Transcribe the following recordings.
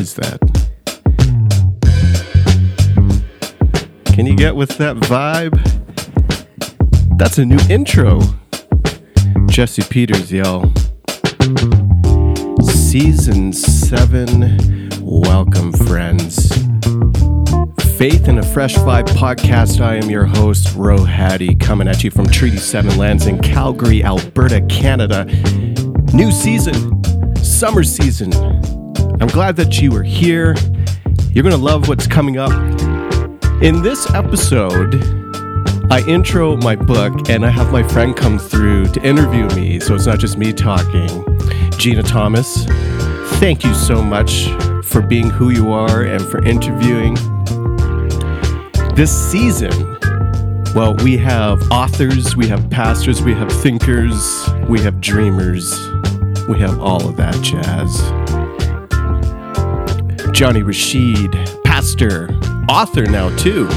is that? Can you get with that vibe? That's a new intro. Jesse Peters, y'all. Season 7. Welcome, friends. Faith in a Fresh Vibe podcast. I am your host, Rohadi, coming at you from Treaty 7 lands in Calgary, Alberta, Canada. New season, summer season. I'm glad that you are here. You're going to love what's coming up. In this episode, I intro my book and I have my friend come through to interview me, so it's not just me talking. Gina Thomas, thank you so much for being who you are and for interviewing. This season, well, we have authors, we have pastors, we have thinkers, we have dreamers, we have all of that jazz. Johnny Rashid, pastor, author now too.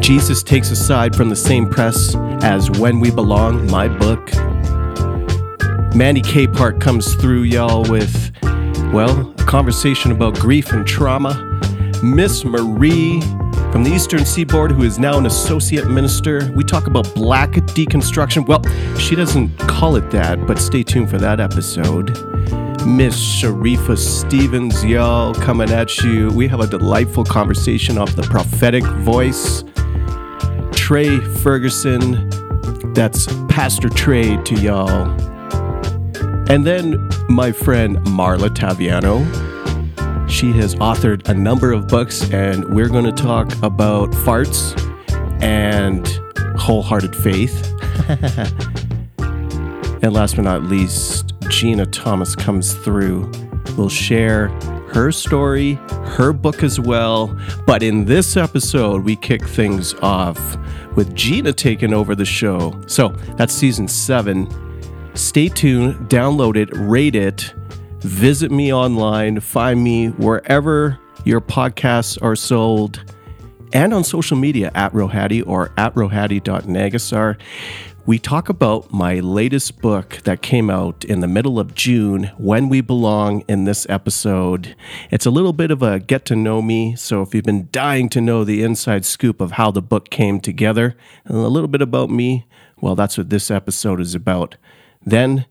Jesus Takes A Side from the same press as When We Belong, my book. Mandy K. Park comes through, y'all, with, well, a conversation about grief and trauma. Miss Marie from the Eastern Seaboard, who is now an associate minister. We talk about black deconstruction. Well, she doesn't call it that, but stay tuned for that episode. Miss Sharifa Stevens, y'all, coming at you. We have a delightful conversation off the prophetic voice. Trey Ferguson, that's Pastor Trey to y'all. And then my friend Marla Taviano. She has authored a number of books, and we're going to talk about farts and wholehearted faith. And last but not least, Gina Thomas comes through. We'll share her story, her book as well. But in this episode, we kick things off with Gina taking over the show. So that's season 7. Stay tuned, download it, rate it, visit me online, find me wherever your podcasts are sold, and on social media at Rohadi or at rohadi.nagassar. We talk about my latest book that came out in the middle of June, When We Belong, in this episode. It's a little bit of a get to know me, so if you've been dying to know the inside scoop of how the book came together and a little bit about me, well, that's what this episode is about. Then,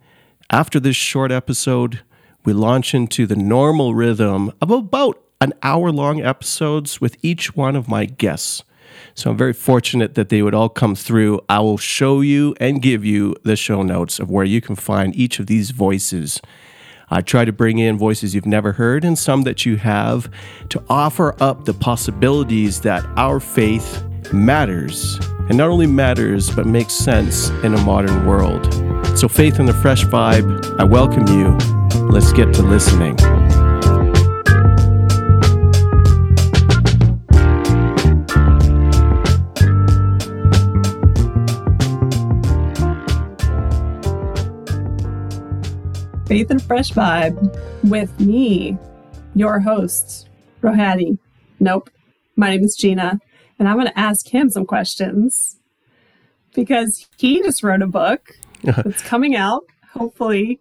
after this short episode, we launch into the normal rhythm of about an hour-long episodes with each one of my guests. So I'm very fortunate that they would all come through. I will show you and give you the show notes of where you can find each of these voices. I try to bring in voices you've never heard and some that you have to offer up the possibilities that our faith matters. And not only matters, but makes sense in a modern world. So Faith in the Fresh Vibe, I welcome you. Let's get to listening. Faith and Fresh Vibe with me, your host, Rohadi. Nope. My name is Gina, and I'm going to ask him some questions because he just wrote a book that's coming out, hopefully,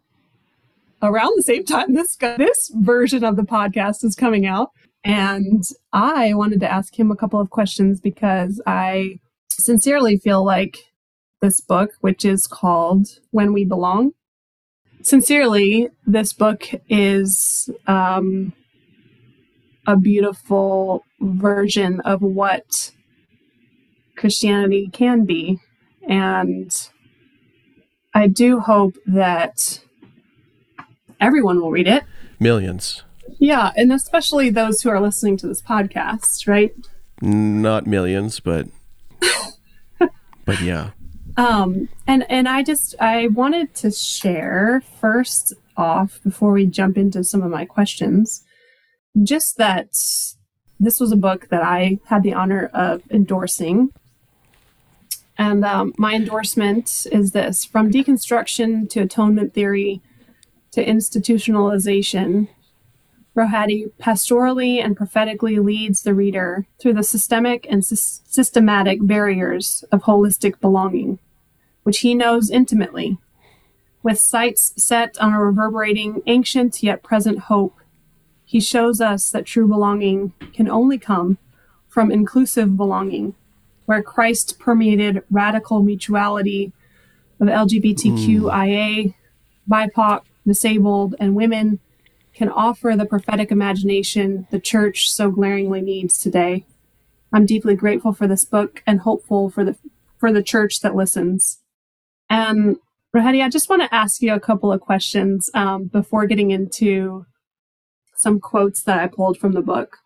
around the same time this version of the podcast is coming out. And I wanted to ask him a couple of questions because I sincerely feel like this book, which is called When We Belong, sincerely, this book is a beautiful version of what Christianity can be. And I do hope that everyone will read it. Millions. Yeah, and especially those who are listening to this podcast, right? Not millions, but but yeah. And I wanted to share first off, before we jump into some of my questions, just that this was a book that I had the honor of endorsing. And my endorsement is this: from deconstruction to atonement theory to institutionalization, Rohadi pastorally and prophetically leads the reader through the systemic and systematic barriers of holistic belonging, which he knows intimately, with sights set on a reverberating, ancient yet present hope He shows us that true belonging can only come from inclusive belonging, where Christ permeated radical mutuality of LGBTQIA, BIPOC, disabled, and women can offer the prophetic imagination the church so glaringly needs today. I'm deeply grateful for this book and hopeful for the church that listens. And Rohadi, I just want to ask you a couple of questions before getting into some quotes that I pulled from the book.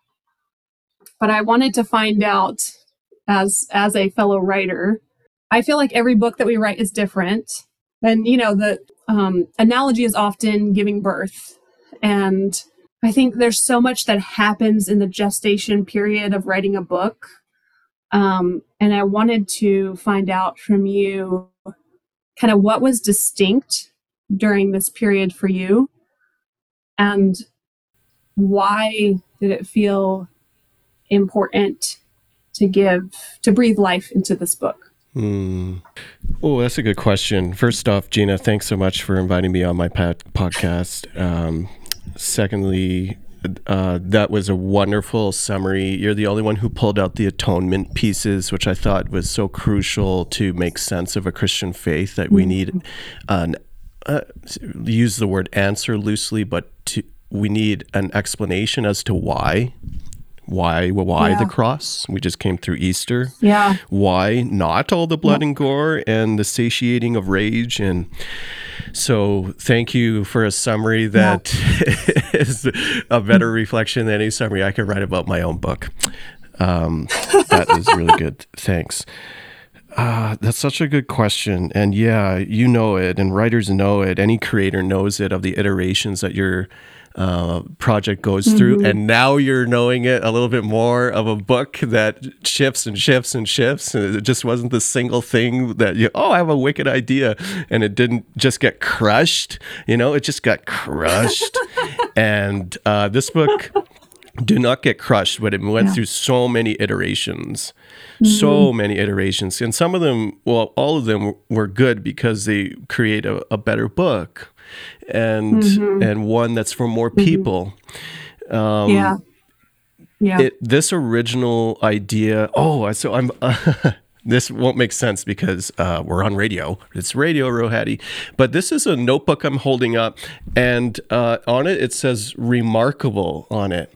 But I wanted to find out, as a fellow writer, I feel like every book that we write is different. And, you know, the analogy is often giving birth. And I think there's so much that happens in the gestation period of writing a book. And I wanted to find out from you kind of what was distinct during this period for you, and why did it feel important to breathe life into this book? Oh, that's a good question. First off, Gina, thanks so much for inviting me on my podcast. Secondly, that was a wonderful summary. You're the only one who pulled out the atonement pieces, which I thought was so crucial to make sense of a Christian faith, that we need use the word answer loosely, but we need an explanation as to why the cross. We just came through Easter. Yeah. Why not all the blood and gore and the satiating of rage? And so thank you for a summary that is a better reflection than any summary I could write about my own book. That is really good. Thanks. That's such a good question. And yeah, you know it, and writers know it. Any creator knows it, of the iterations that you're project goes through, and now you're knowing it a little bit more of a book that shifts and shifts and shifts, and it just wasn't the single thing that I have a wicked idea, and it didn't just get crushed. It just got crushed. And this book did not get crushed, but it went through so many iterations, and some of them, all of them were good because they create a better book, and and one that's for more people. This original idea, this won't make sense because we're on radio. It's Radio Rohadi. But this is a notebook I'm holding up, and on it, it says remarkable on it.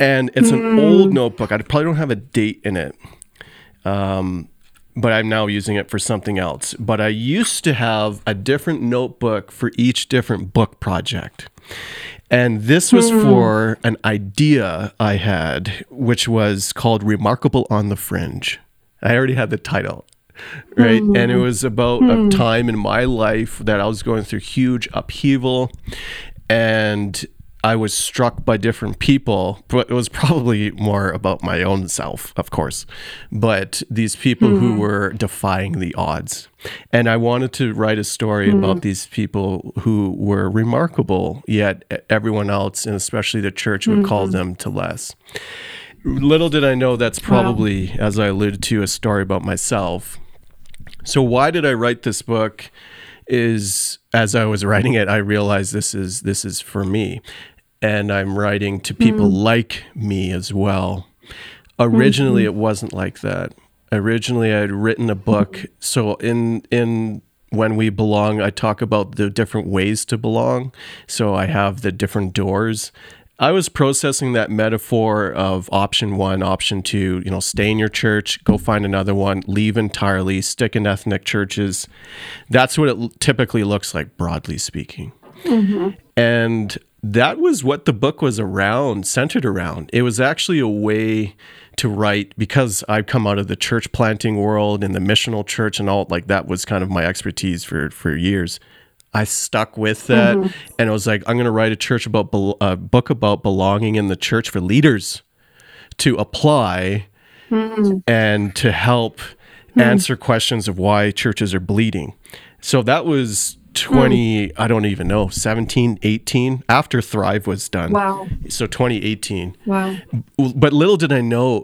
And it's an old notebook. I probably don't have a date in it, but I'm now using it for something else. But I used to have a different notebook for each different book project. And this was for an idea I had, which was called Remarkable on the Fringe. I already had the title, right? And it was about a time in my life that I was going through huge upheaval, and I was struck by different people, but it was probably more about my own self, of course, but these people who were defying the odds. And I wanted to write a story about these people who were remarkable, yet everyone else, and especially the church, would call them to less. Little did I know that's probably, as I alluded to, a story about myself. So why did I write this book? Is, as I was writing it, I realized this is for me, and I'm writing to people like me as well. Originally, it wasn't like that. Originally, I had written a book. So in When We Belong, I talk about the different ways to belong. So I have the different doors. I was processing that metaphor of option one, option two, stay in your church, go find another one, leave entirely, stick in ethnic churches. That's what it typically looks like, broadly speaking. And that was what the book was centered around. It was actually a way to write, because I've come out of the church planting world and the missional church and all, like that was kind of my expertise for years. I stuck with that, and I was like, I'm going to write a book about belonging in the church for leaders to apply and to help answer questions of why churches are bleeding. So that was I don't even know, 17, 18, after Thrive was done. Wow. So 2018. Wow. But little did I know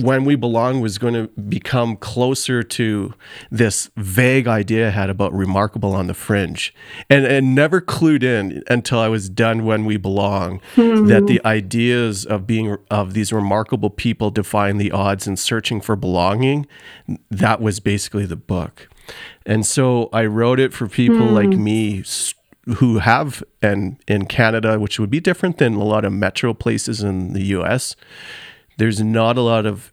When We Belong was going to become closer to this vague idea I had about Remarkable on the Fringe, and never clued in until I was done When We Belong, that the ideas of these remarkable people defying the odds and searching for belonging, that was basically the book. And so I wrote it for people like me who have, and in Canada, which would be different than a lot of metro places in the US, there's not a lot of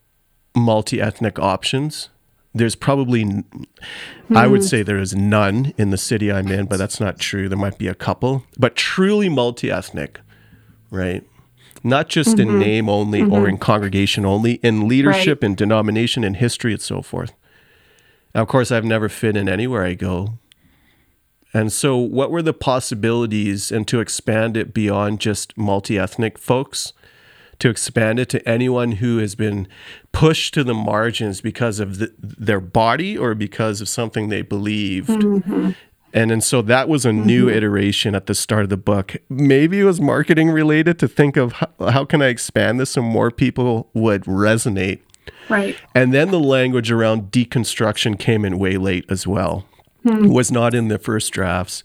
multi-ethnic options. There's probably, I would say there is none in the city I'm in, but that's not true. There might be a couple, but truly multi-ethnic, right? Not just in name only or in congregation only, in leadership, in denomination, in history, and so forth. Now, of course, I've never fit in anywhere I go. And so what were the possibilities, and to expand it beyond just multi-ethnic folks, to expand it to anyone who has been pushed to the margins because of their body or because of something they believed. And so that was a new iteration at the start of the book. Maybe it was marketing related to think of how can I expand this so more people would resonate. Right. And then the language around deconstruction came in way late as well. It was not in the first drafts.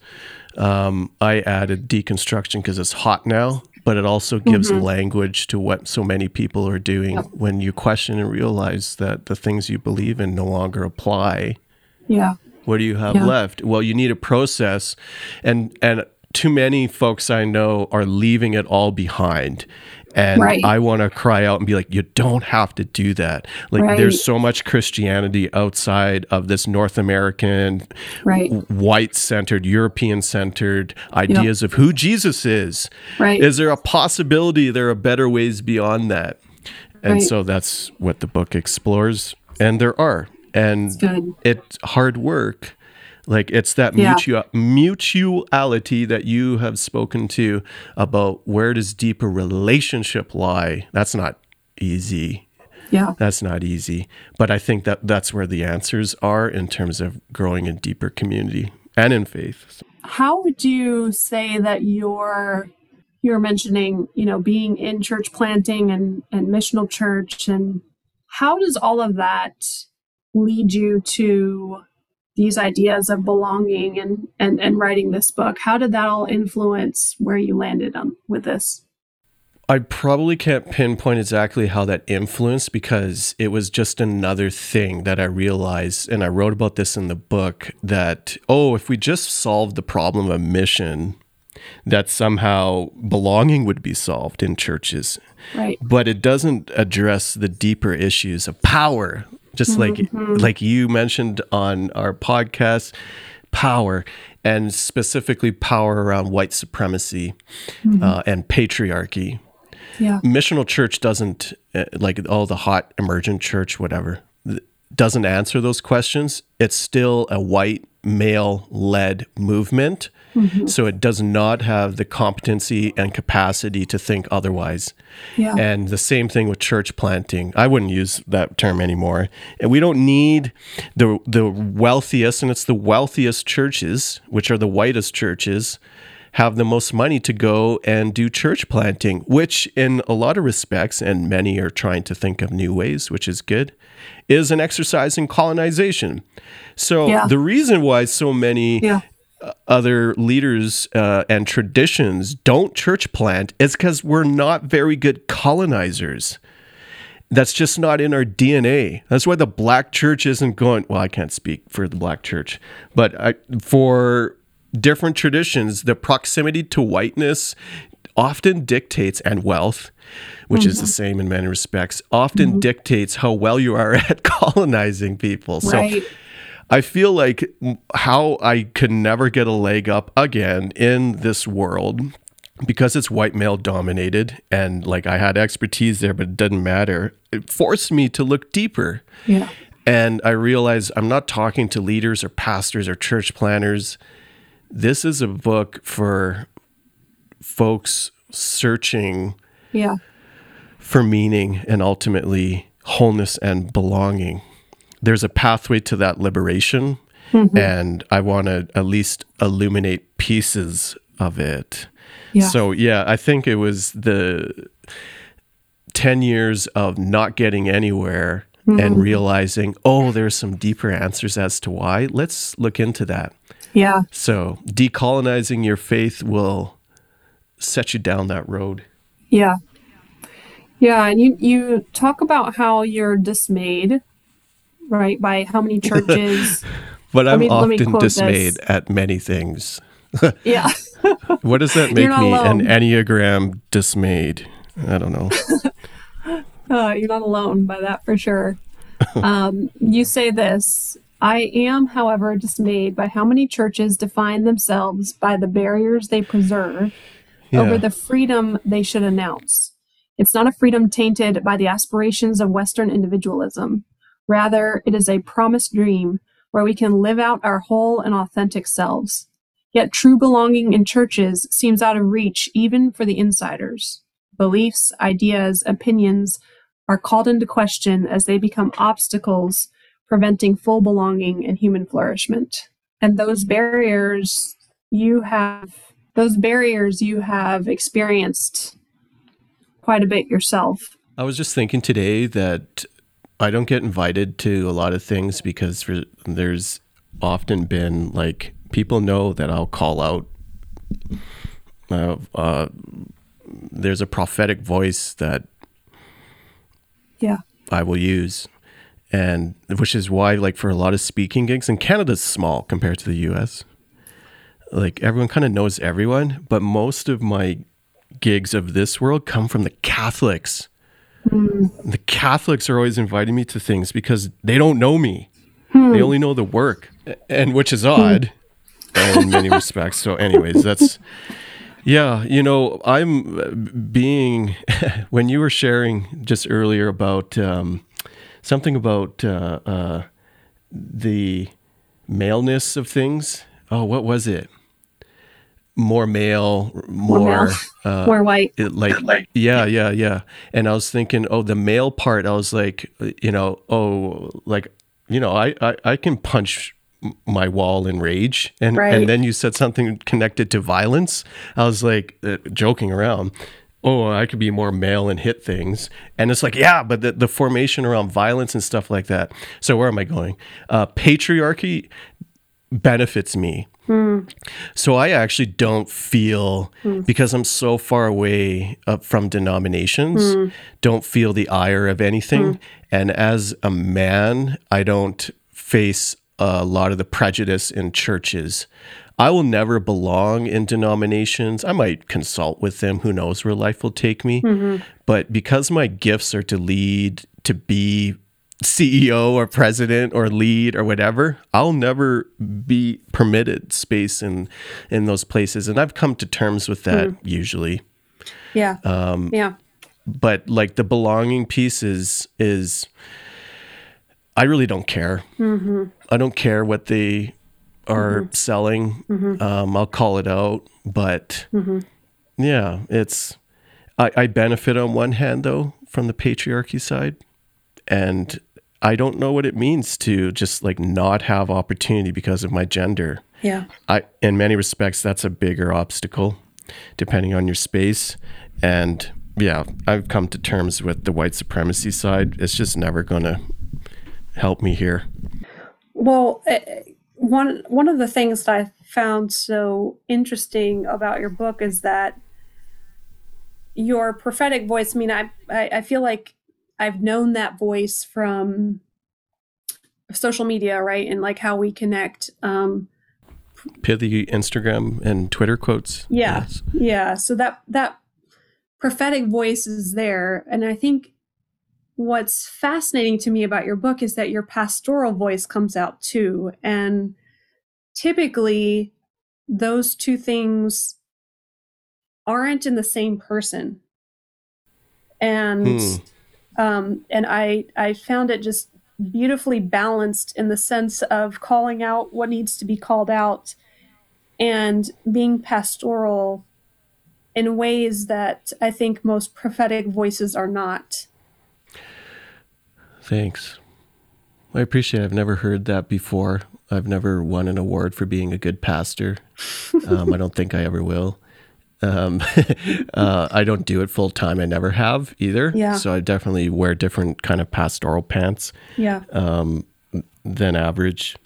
I added deconstruction because it's hot now, but it also gives language to what so many people are doing when you question and realize that the things you believe in no longer apply. Yeah. What do you have left? Well, you need a process, and too many folks I know are leaving it all behind. And I want to cry out and be like, you don't have to do that. Like, there's so much Christianity outside of this North American, white-centered, European-centered ideas of who Jesus is. Is there a possibility there are better ways beyond that? And so that's what the book explores. And there are. And it's hard work. Like, it's that mutuality that you have spoken to about where does deeper relationship lie. That's not easy. Yeah. That's not easy. But I think that's where the answers are in terms of growing in deeper community and in faith. How would you say that you're mentioning, being in church planting and missional church, and how does all of that lead you to these ideas of belonging and writing this book? How did that all influence where you landed with this? I probably can't pinpoint exactly how that influenced, because it was just another thing that I realized, and I wrote about this in the book, that, if we just solved the problem of mission, that somehow belonging would be solved in churches. Right. But it doesn't address the deeper issues of power. Just like you mentioned on our podcast, power, and specifically power around white supremacy and patriarchy. Yeah. Missional church doesn't, the hot emergent church, whatever, doesn't answer those questions. It's still a white male-led movement, so it does not have the competency and capacity to think otherwise. Yeah. And the same thing with church planting. I wouldn't use that term anymore. And we don't need the wealthiest, and it's the wealthiest churches, which are the whitest churches, have the most money to go and do church planting, which in a lot of respects, and many are trying to think of new ways, which is good, is an exercise in colonization. So the reason why so many other leaders and traditions don't church plant is because we're not very good colonizers. That's just not in our DNA. That's why the black church isn't going, well, I can't speak for the black church, but for different traditions, the proximity to whiteness often dictates, and wealth, which is the same in many respects, often dictates how well you are at colonizing people. So I feel like how I could never get a leg up again in this world, because it's white male dominated, and I had expertise there, but it doesn't matter. It forced me to look deeper. Yeah. And I realized I'm not talking to leaders or pastors or church planners. This is a book for folks searching for meaning and ultimately wholeness and belonging. There's a pathway to that liberation, Mm-hmm. And I want to at least illuminate pieces of it. Yeah. So, yeah, I think it was the 10 years of not getting anywhere mm-hmm. and realizing, oh, there's some deeper answers as to why. Let's look into that. Yeah. So decolonizing your faith will set you down that road. Yeah. Yeah. And you talk about how you're dismayed, right, by how many churches. But I'm often dismayed at many things. Yeah. What does that make me? Alone. An Enneagram dismayed. I don't know. You're not alone by that for sure. You say this, I am, however, dismayed by how many churches define themselves by the barriers they preserve over the freedom they should announce. It's not a freedom tainted by the aspirations of Western individualism. Rather, it is a promised dream where we can live out our whole and authentic selves. Yet true belonging in churches seems out of reach even for the insiders. Beliefs, ideas, opinions are called into question as they become obstacles preventing full belonging and human flourishment. And those barriers you have experienced quite a bit yourself. I was just thinking today that I don't get invited to a lot of things because there's often been like people know that I'll call out. There's a prophetic voice that I will use, and which is why like for a lot of speaking gigs, and Canada's small compared to the US, like everyone kind of knows everyone, but most of my gigs of this world come from the Catholics. Mm. The Catholics are always inviting me to things because they don't know me. Hmm. They only know the work, and which is odd in many respects. So anyways, that's, yeah, you know, I'm being, when you were sharing just earlier about something about the maleness of things. Oh, what was it? More male, more male. More white. Yeah. And I was thinking, oh, the male part, I was like, you know, oh, like, you know, I can punch my wall in rage. And, and then you said something connected to violence. I was like, joking around, oh, I could be more male and hit things. And it's like, yeah, but the formation around violence and stuff like that. So where am I going? Patriarchy benefits me. Mm. So I actually don't feel, because I'm so far away from denominations, don't feel the ire of anything. Mm. And as a man, I don't face a lot of the prejudice in churches. I will never belong in denominations. I might consult with them. Who knows where life will take me. Mm-hmm. But because my gifts are to lead, to be CEO or president or lead or whatever, I'll never be permitted space in those places. And I've come to terms with that usually. Yeah. But like the belonging piece is I really don't care. Mm-hmm. I don't care what they are selling. Mm-hmm. I'll call it out, but yeah, it's, I benefit on one hand though, from the patriarchy side. And I don't know what it means to just like not have opportunity because of my gender. Yeah. In many respects, that's a bigger obstacle depending on your space. And yeah, I've come to terms with the white supremacy side. It's just never going to help me here. Well, one of the things that I found so interesting about your book is that your prophetic voice, I mean, I feel like I've known that voice from social media, right? And like how we connect. Pithy Instagram and Twitter quotes. Yeah. Yes. Yeah. So that prophetic voice is there. And I think what's fascinating to me about your book is that your pastoral voice comes out too. And typically those two things aren't in the same person. And I found it just beautifully balanced in the sense of calling out what needs to be called out and being pastoral in ways that I think most prophetic voices are not. Thanks. I appreciate it. I've never heard that before. I've never won an award for being a good pastor. I don't think I ever will. I don't do it full time. I never have either. Yeah. So I definitely wear different kind of pastoral pants than average.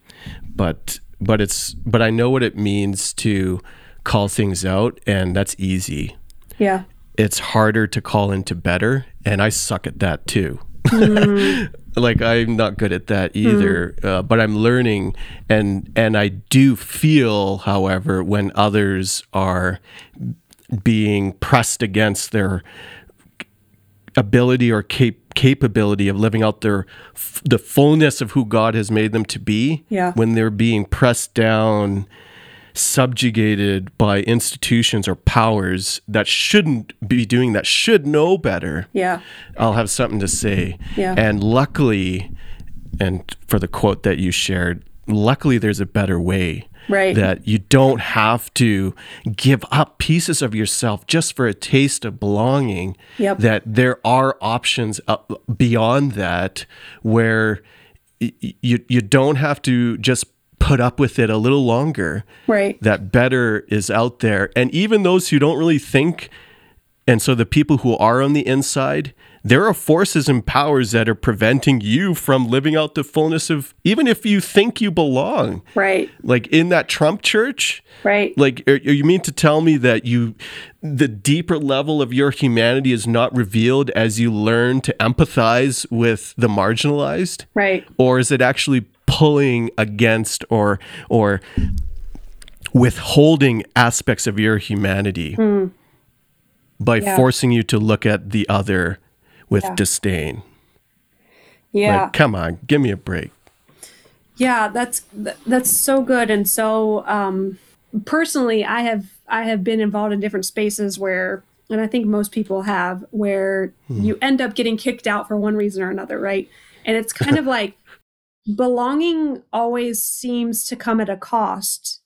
But I know what it means to call things out, and that's easy. Yeah. It's harder to call into better, and I suck at that too. Mm. Like, I'm not good at that either, but I'm learning, and I do feel, however, when others are being pressed against their ability or capability of living out the fullness of who God has made them to be, when they're being pressed down, subjugated by institutions or powers that shouldn't be doing that, should know better, I'll have something to say. And luckily, and for the quote that you shared, luckily there's a better way, right? That you don't have to give up pieces of yourself just for a taste of belonging, that there are options beyond that where you don't have to just put up with it a little longer, right? That better is out there. And even those who don't really think, and so the people who are on the inside, there are forces and powers that are preventing you from living out the fullness of, even if you think you belong, right? Like in that Trump church, right? Like, you mean to tell me that the deeper level of your humanity is not revealed as you learn to empathize with the marginalized, right? Or is it actually pulling against or withholding aspects of your humanity by forcing you to look at the other with disdain? Like, come on, give me a break. Yeah, that's so good. And so personally, I have been involved in different spaces where, and I think most people have, where you end up getting kicked out for one reason or another, right? And it's kind of like, belonging always seems to come at a cost,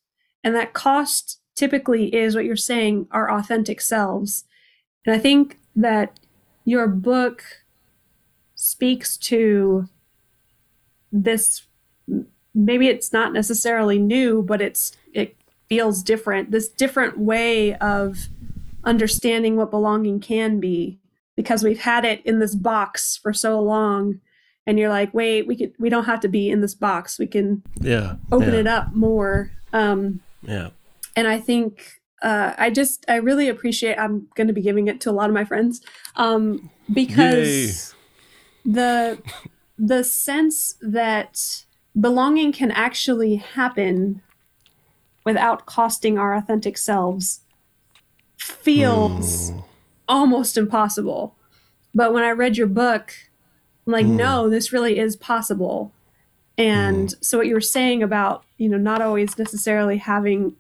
and that cost typically is what you're saying, our authentic selves. And I think that your book speaks to this. Maybe it's not necessarily new, but it feels different, this different way of understanding what belonging can be, because we've had it in this box for so long. And you're like, wait, we don't have to be in this box. We can open it up more. And I think I really appreciate. I'm going to be giving it to a lot of my friends because the sense that belonging can actually happen without costing our authentic selves feels almost impossible. But when I read your book, I'm like, no, this really is possible. And so what you were saying about, not always necessarily having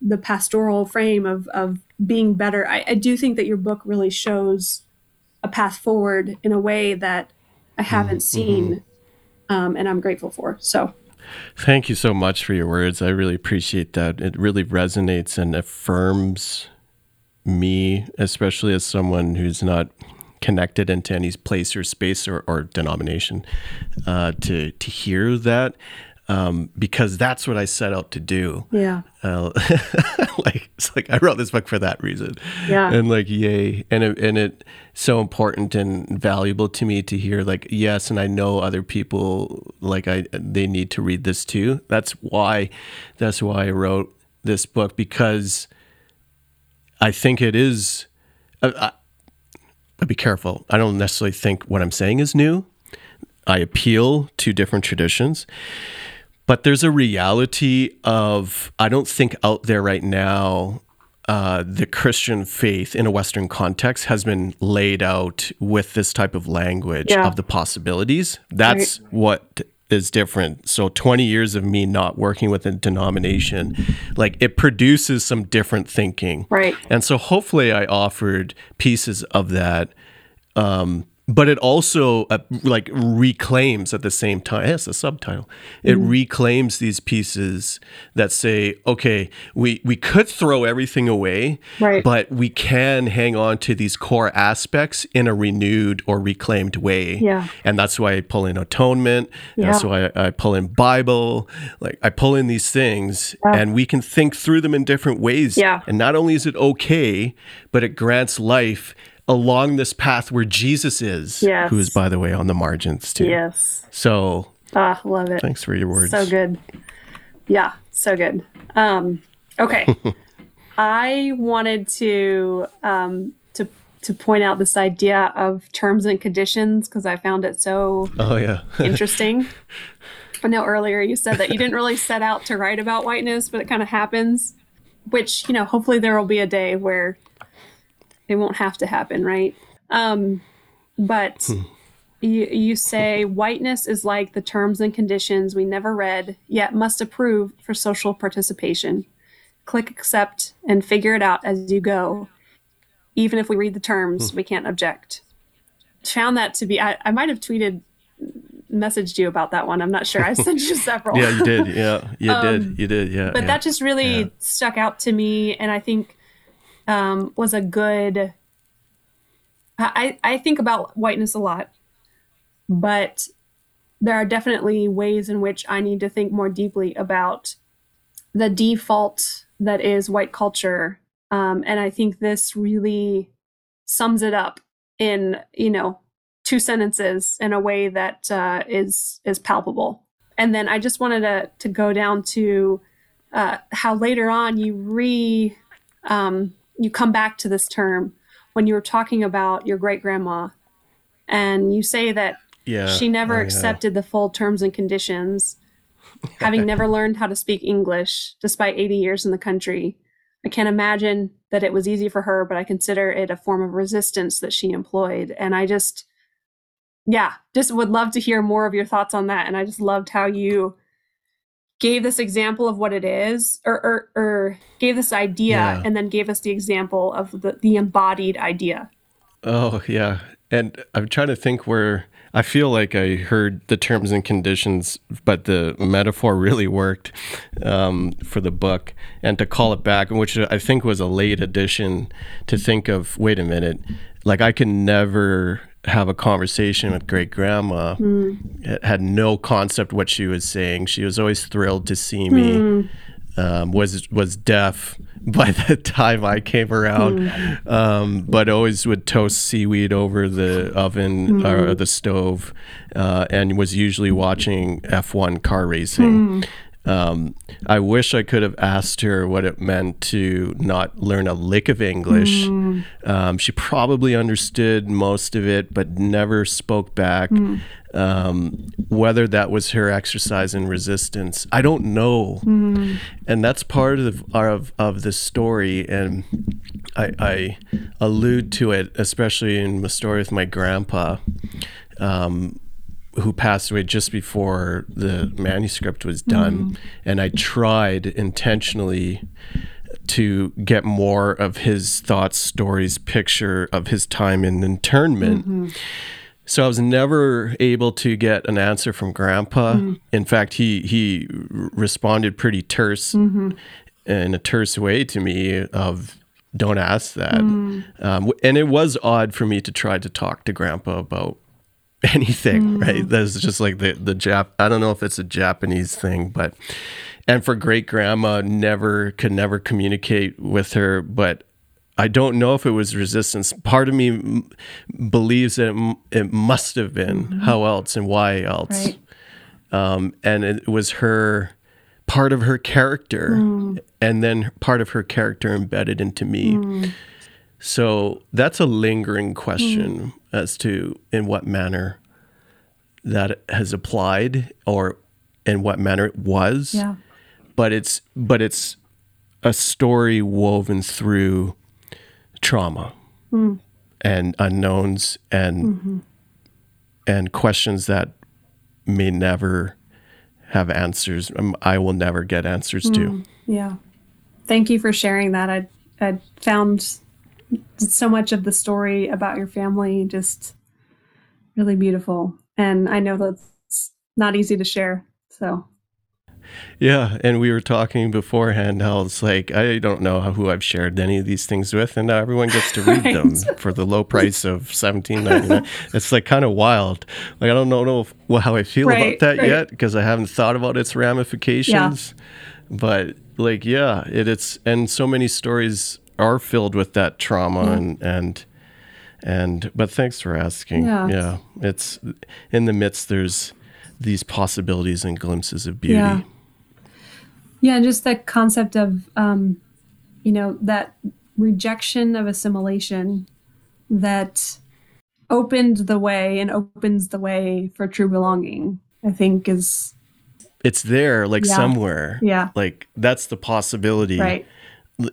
the pastoral frame of being better, I do think that your book really shows a path forward in a way that I haven't seen, and I'm grateful for. So thank you so much for your words. I really appreciate that. It really resonates and affirms me, especially as someone who's not connected into any place or space or denomination, to hear that, because that's what I set out to do. Yeah. It's like I wrote this book for that reason. Yeah. And like, yay. And it's so important and valuable to me to hear, like, yes. And I know other people, like, they need to read this too. That's why I wrote this book, because I think it is. But be careful. I don't necessarily think what I'm saying is new. I appeal to different traditions. But there's a reality of, I don't think out there right now, the Christian faith in a Western context has been laid out with this type of language of the possibilities. That's right. What is different. So 20 years of me not working with a denomination, like, it produces some different thinking. Right. And so hopefully I offered pieces of that, But it also like reclaims at the same time. That's the subtitle. It reclaims these pieces that say, okay, we could throw everything away, right, but we can hang on to these core aspects in a renewed or reclaimed way. Yeah. And that's why I pull in atonement. Yeah. That's why I pull in Bible. Like I pull in these things, yeah, and we can think through them in different ways. Yeah. And not only is it okay, but it grants life along this path where Jesus is, yes, who is, by the way, on the margins too. Yes. So, love it. Thanks for your words. So good. Yeah, so good. Okay. I wanted to point out this idea of terms and conditions because I found it so interesting. I know earlier you said that you didn't really set out to write about whiteness, but it kind of happens, which, you know, hopefully there will be a day where they won't have to happen, right? But you say whiteness is like the terms and conditions we never read, yet must approve for social participation. Click accept and figure it out as you go. Even if we read the terms, we can't object. Found that to be, I might have messaged you about that one. I'm not sure. I sent you several. Yeah, you did. Yeah, you did. You did. Yeah. But that just really stuck out to me. And I think was a good, I think about whiteness a lot, but there are definitely ways in which I need to think more deeply about the default that is white culture. And I think this really sums it up in, you know, 2 sentences in a way that is palpable. And then I just wanted to go down to how later on you you come back to this term when you were talking about your great grandma, and you say that she never accepted the full terms and conditions, having never learned how to speak English despite 80 years in the country. I can't imagine that it was easy for her, but I consider it a form of resistance that she employed. And I just would love to hear more of your thoughts on that. And I just loved how you gave this example of what it is, or gave this idea, and then gave us the example of the embodied idea. Oh, yeah. And I'm trying to think where I feel like I heard the terms and conditions, but the metaphor really worked for the book. And to call it back, which I think was a late addition, to think of, wait a minute, like I can never have a conversation with great grandma. Had no concept what she was saying. She was always thrilled to see me. Was deaf by the time I came around, but always would toast seaweed over the oven or the stove, and was usually watching F1 car racing. I wish I could have asked her what it meant to not learn a lick of English. She probably understood most of it, but never spoke back. Whether that was her exercise in resistance, I don't know. And that's part of the story. And I allude to it, especially in the story with my grandpa, who passed away just before the manuscript was done. And I tried intentionally to get more of his thoughts, stories, picture of his time in internment. So I was never able to get an answer from Grandpa. In fact, he responded pretty terse, in a terse way to me of, don't ask that. And it was odd for me to try to talk to Grandpa about anything, right? That's just like the I don't know if it's a Japanese thing, but, and for great grandma, could never communicate with her, but I don't know if it was resistance. Part of me believes that it must have been. How else and why else? Right. And it was part of her character, and then part of her character embedded into me. So that's a lingering question as to in what manner that has applied, or in what manner it was. Yeah. But it's a story woven through trauma and unknowns and questions that may never have answers. I will never get answers to. Yeah. Thank you for sharing that. I found so much of the story about your family just really beautiful. And I know that's not easy to share. So. Yeah. And we were talking beforehand how it's like, I don't know who I've shared any of these things with, and now everyone gets to read them for the low price of $17.99. It's like kind of wild. Like, I don't know how I feel about that yet, because I haven't thought about its ramifications. Yeah. But like, yeah, it's, and so many stories are filled with that trauma and but thanks for asking. Yeah. It's in the midst, there's these possibilities and glimpses of beauty. Yeah, just that concept of, that rejection of assimilation that opened the way and opens the way for true belonging, I think is... It's there, somewhere. Yeah. Like, that's the possibility. Right.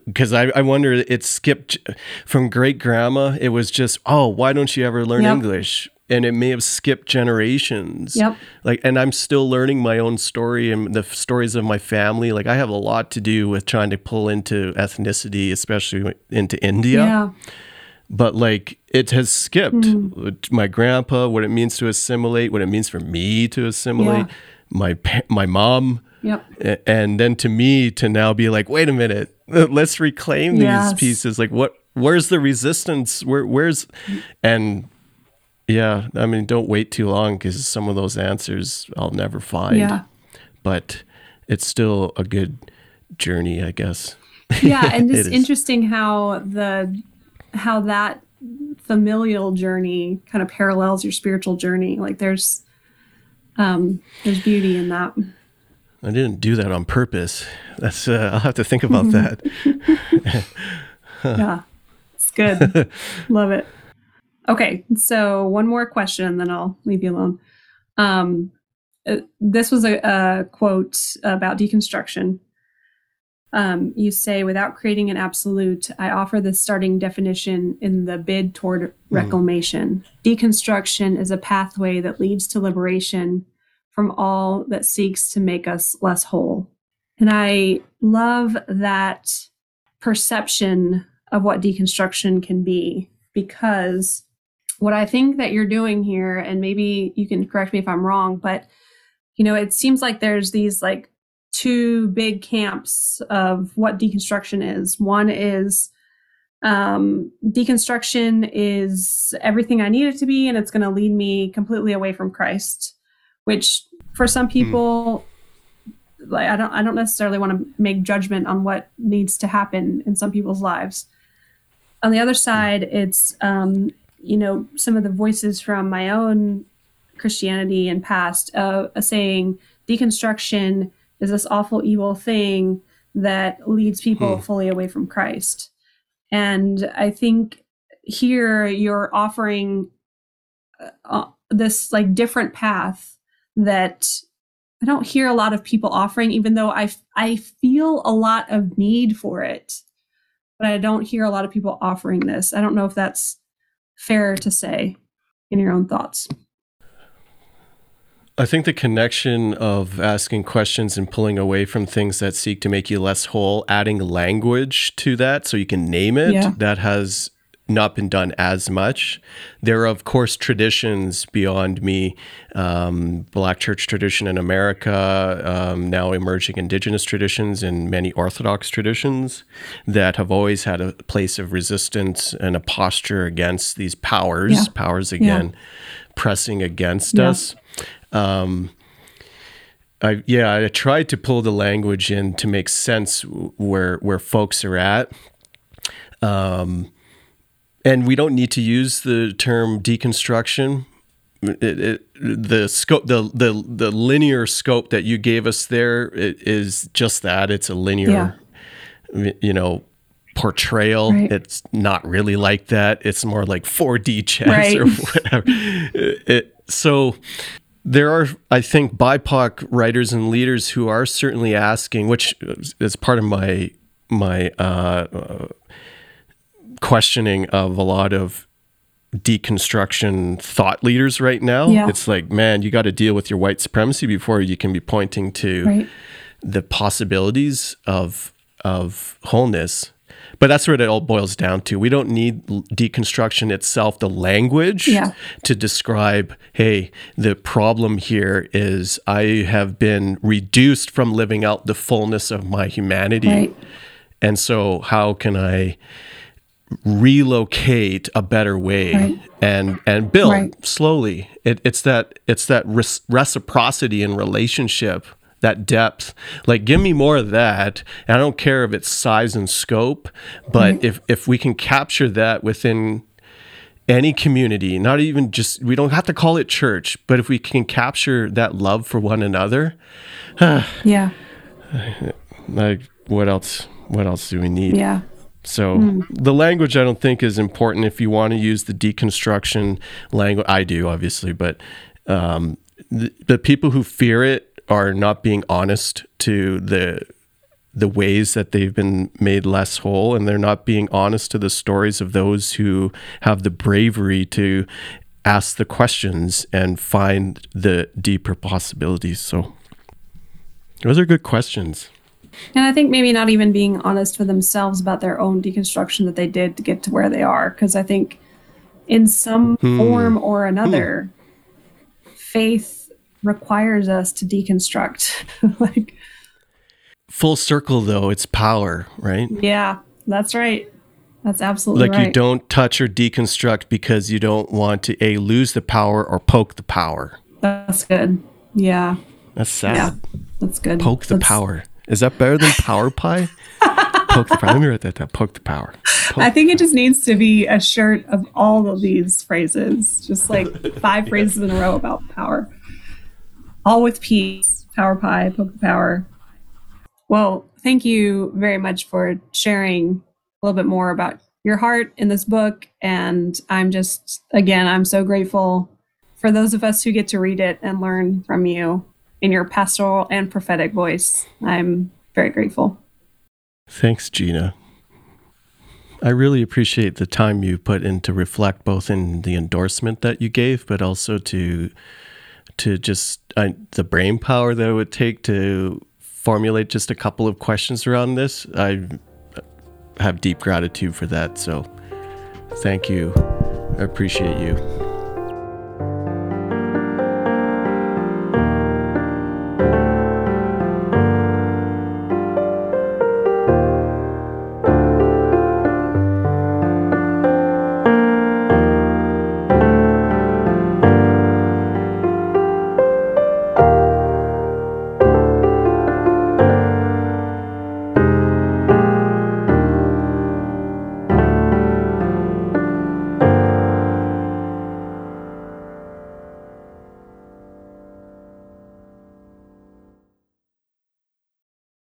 Because I wonder, it skipped from great grandma. It was just, why don't you ever learn English? And it may have skipped generations. Yep. And I'm still learning my own story and the stories of my family. Like, I have a lot to do with trying to pull into ethnicity, especially into India. Yeah. But it has skipped my grandpa, what it means to assimilate, what it means for me to assimilate, my mom. Yep. And then to me to now be like, wait a minute, let's reclaim these pieces. Like, where's the resistance? Where's yeah, I mean, don't wait too long, because some of those answers I'll never find. Yeah. But it's still a good journey, I guess. Yeah, and it's interesting how that familial journey kind of parallels your spiritual journey. Like, there's beauty in that. I didn't do that on purpose. That's I'll have to think about that. Yeah, it's good. Love it. Okay, so one more question, and then I'll leave you alone. This was a quote about deconstruction. You say, without creating an absolute, I offer this starting definition in the bid toward reclamation. Deconstruction is a pathway that leads to liberation from all that seeks to make us less whole. And I love that perception of what deconstruction can be, because what I think that you're doing here, and maybe you can correct me if I'm wrong, but, it seems like there's these two big camps of what deconstruction is. One is deconstruction is everything I need it to be, and it's going to lead me completely away from Christ, which for some people, I don't necessarily want to make judgment on what needs to happen in some people's lives. On the other side, it's, some of the voices from my own Christianity and past saying deconstruction is this awful, evil thing that leads people fully away from Christ. And I think here you're offering this different path that I don't hear a lot of people offering, even though I feel a lot of need for it. But I don't hear a lot of people offering this. I don't know if that's fair to say. In your own thoughts. I think the connection of asking questions and pulling away from things that seek to make you less whole, adding language to that so you can name it, that has not been done as much. There are, of course, traditions beyond me, Black church tradition in America, now emerging indigenous traditions and many Orthodox traditions that have always had a place of resistance and a posture against these powers again, pressing against us. I tried to pull the language in to make sense where folks are at. And we don't need to use the term deconstruction. The scope, the linear scope that you gave us there is just that. It's a linear, portrayal. Right. It's not really like that. It's more like 4D chess or whatever. So there are, I think, BIPOC writers and leaders who are certainly asking, which is part of my questioning of a lot of deconstruction thought leaders right now. Yeah. It's like, man, you got to deal with your white supremacy before you can be pointing to the possibilities of wholeness. But that's what it all boils down to. We don't need deconstruction itself, the language, to describe, hey, the problem here is I have been reduced from living out the fullness of my humanity. Right. And so how can I relocate a better way and build slowly? It's that reciprocity in relationship. That depth, like, give me more of that. And I don't care if it's size and scope, but if we can capture that within any community, not even just, we don't have to call it church, but if we can capture that love for one another, like, what else do we need? So the language, I don't think, is important. If you want to use the deconstruction language, I do, obviously, but the people who fear it are not being honest to the ways that they've been made less whole, and they're not being honest to the stories of those who have the bravery to ask the questions and find the deeper possibilities. So those are good questions. And I think maybe not even being honest with themselves about their own deconstruction that they did to get to where they are, because I think in some form or another, faith requires us to deconstruct. Like, full circle though, it's power, right? Yeah, that's right. That's absolutely like right. You don't touch or deconstruct because you don't want to lose the power or poke the power. That's good. Yeah. That's sad. Yeah, that's good. Poke the power. Is that better than power pie? Poke the power. Let me write that down. Poke the power. I think it just needs to be a shirt of all of these phrases. Just like 5 phrases in a row about power. All with peace, power pie, poke the power. Well, thank you very much for sharing a little bit more about your heart in this book. And I'm just, again, I'm so grateful for those of us who get to read it and learn from you in your pastoral and prophetic voice. I'm very grateful. Thanks, Gina. I really appreciate the time you put in to reflect, both in the endorsement that you gave, but also to just the brain power that it would take to formulate just a couple of questions around this. I have deep gratitude for that. So thank you. I appreciate you.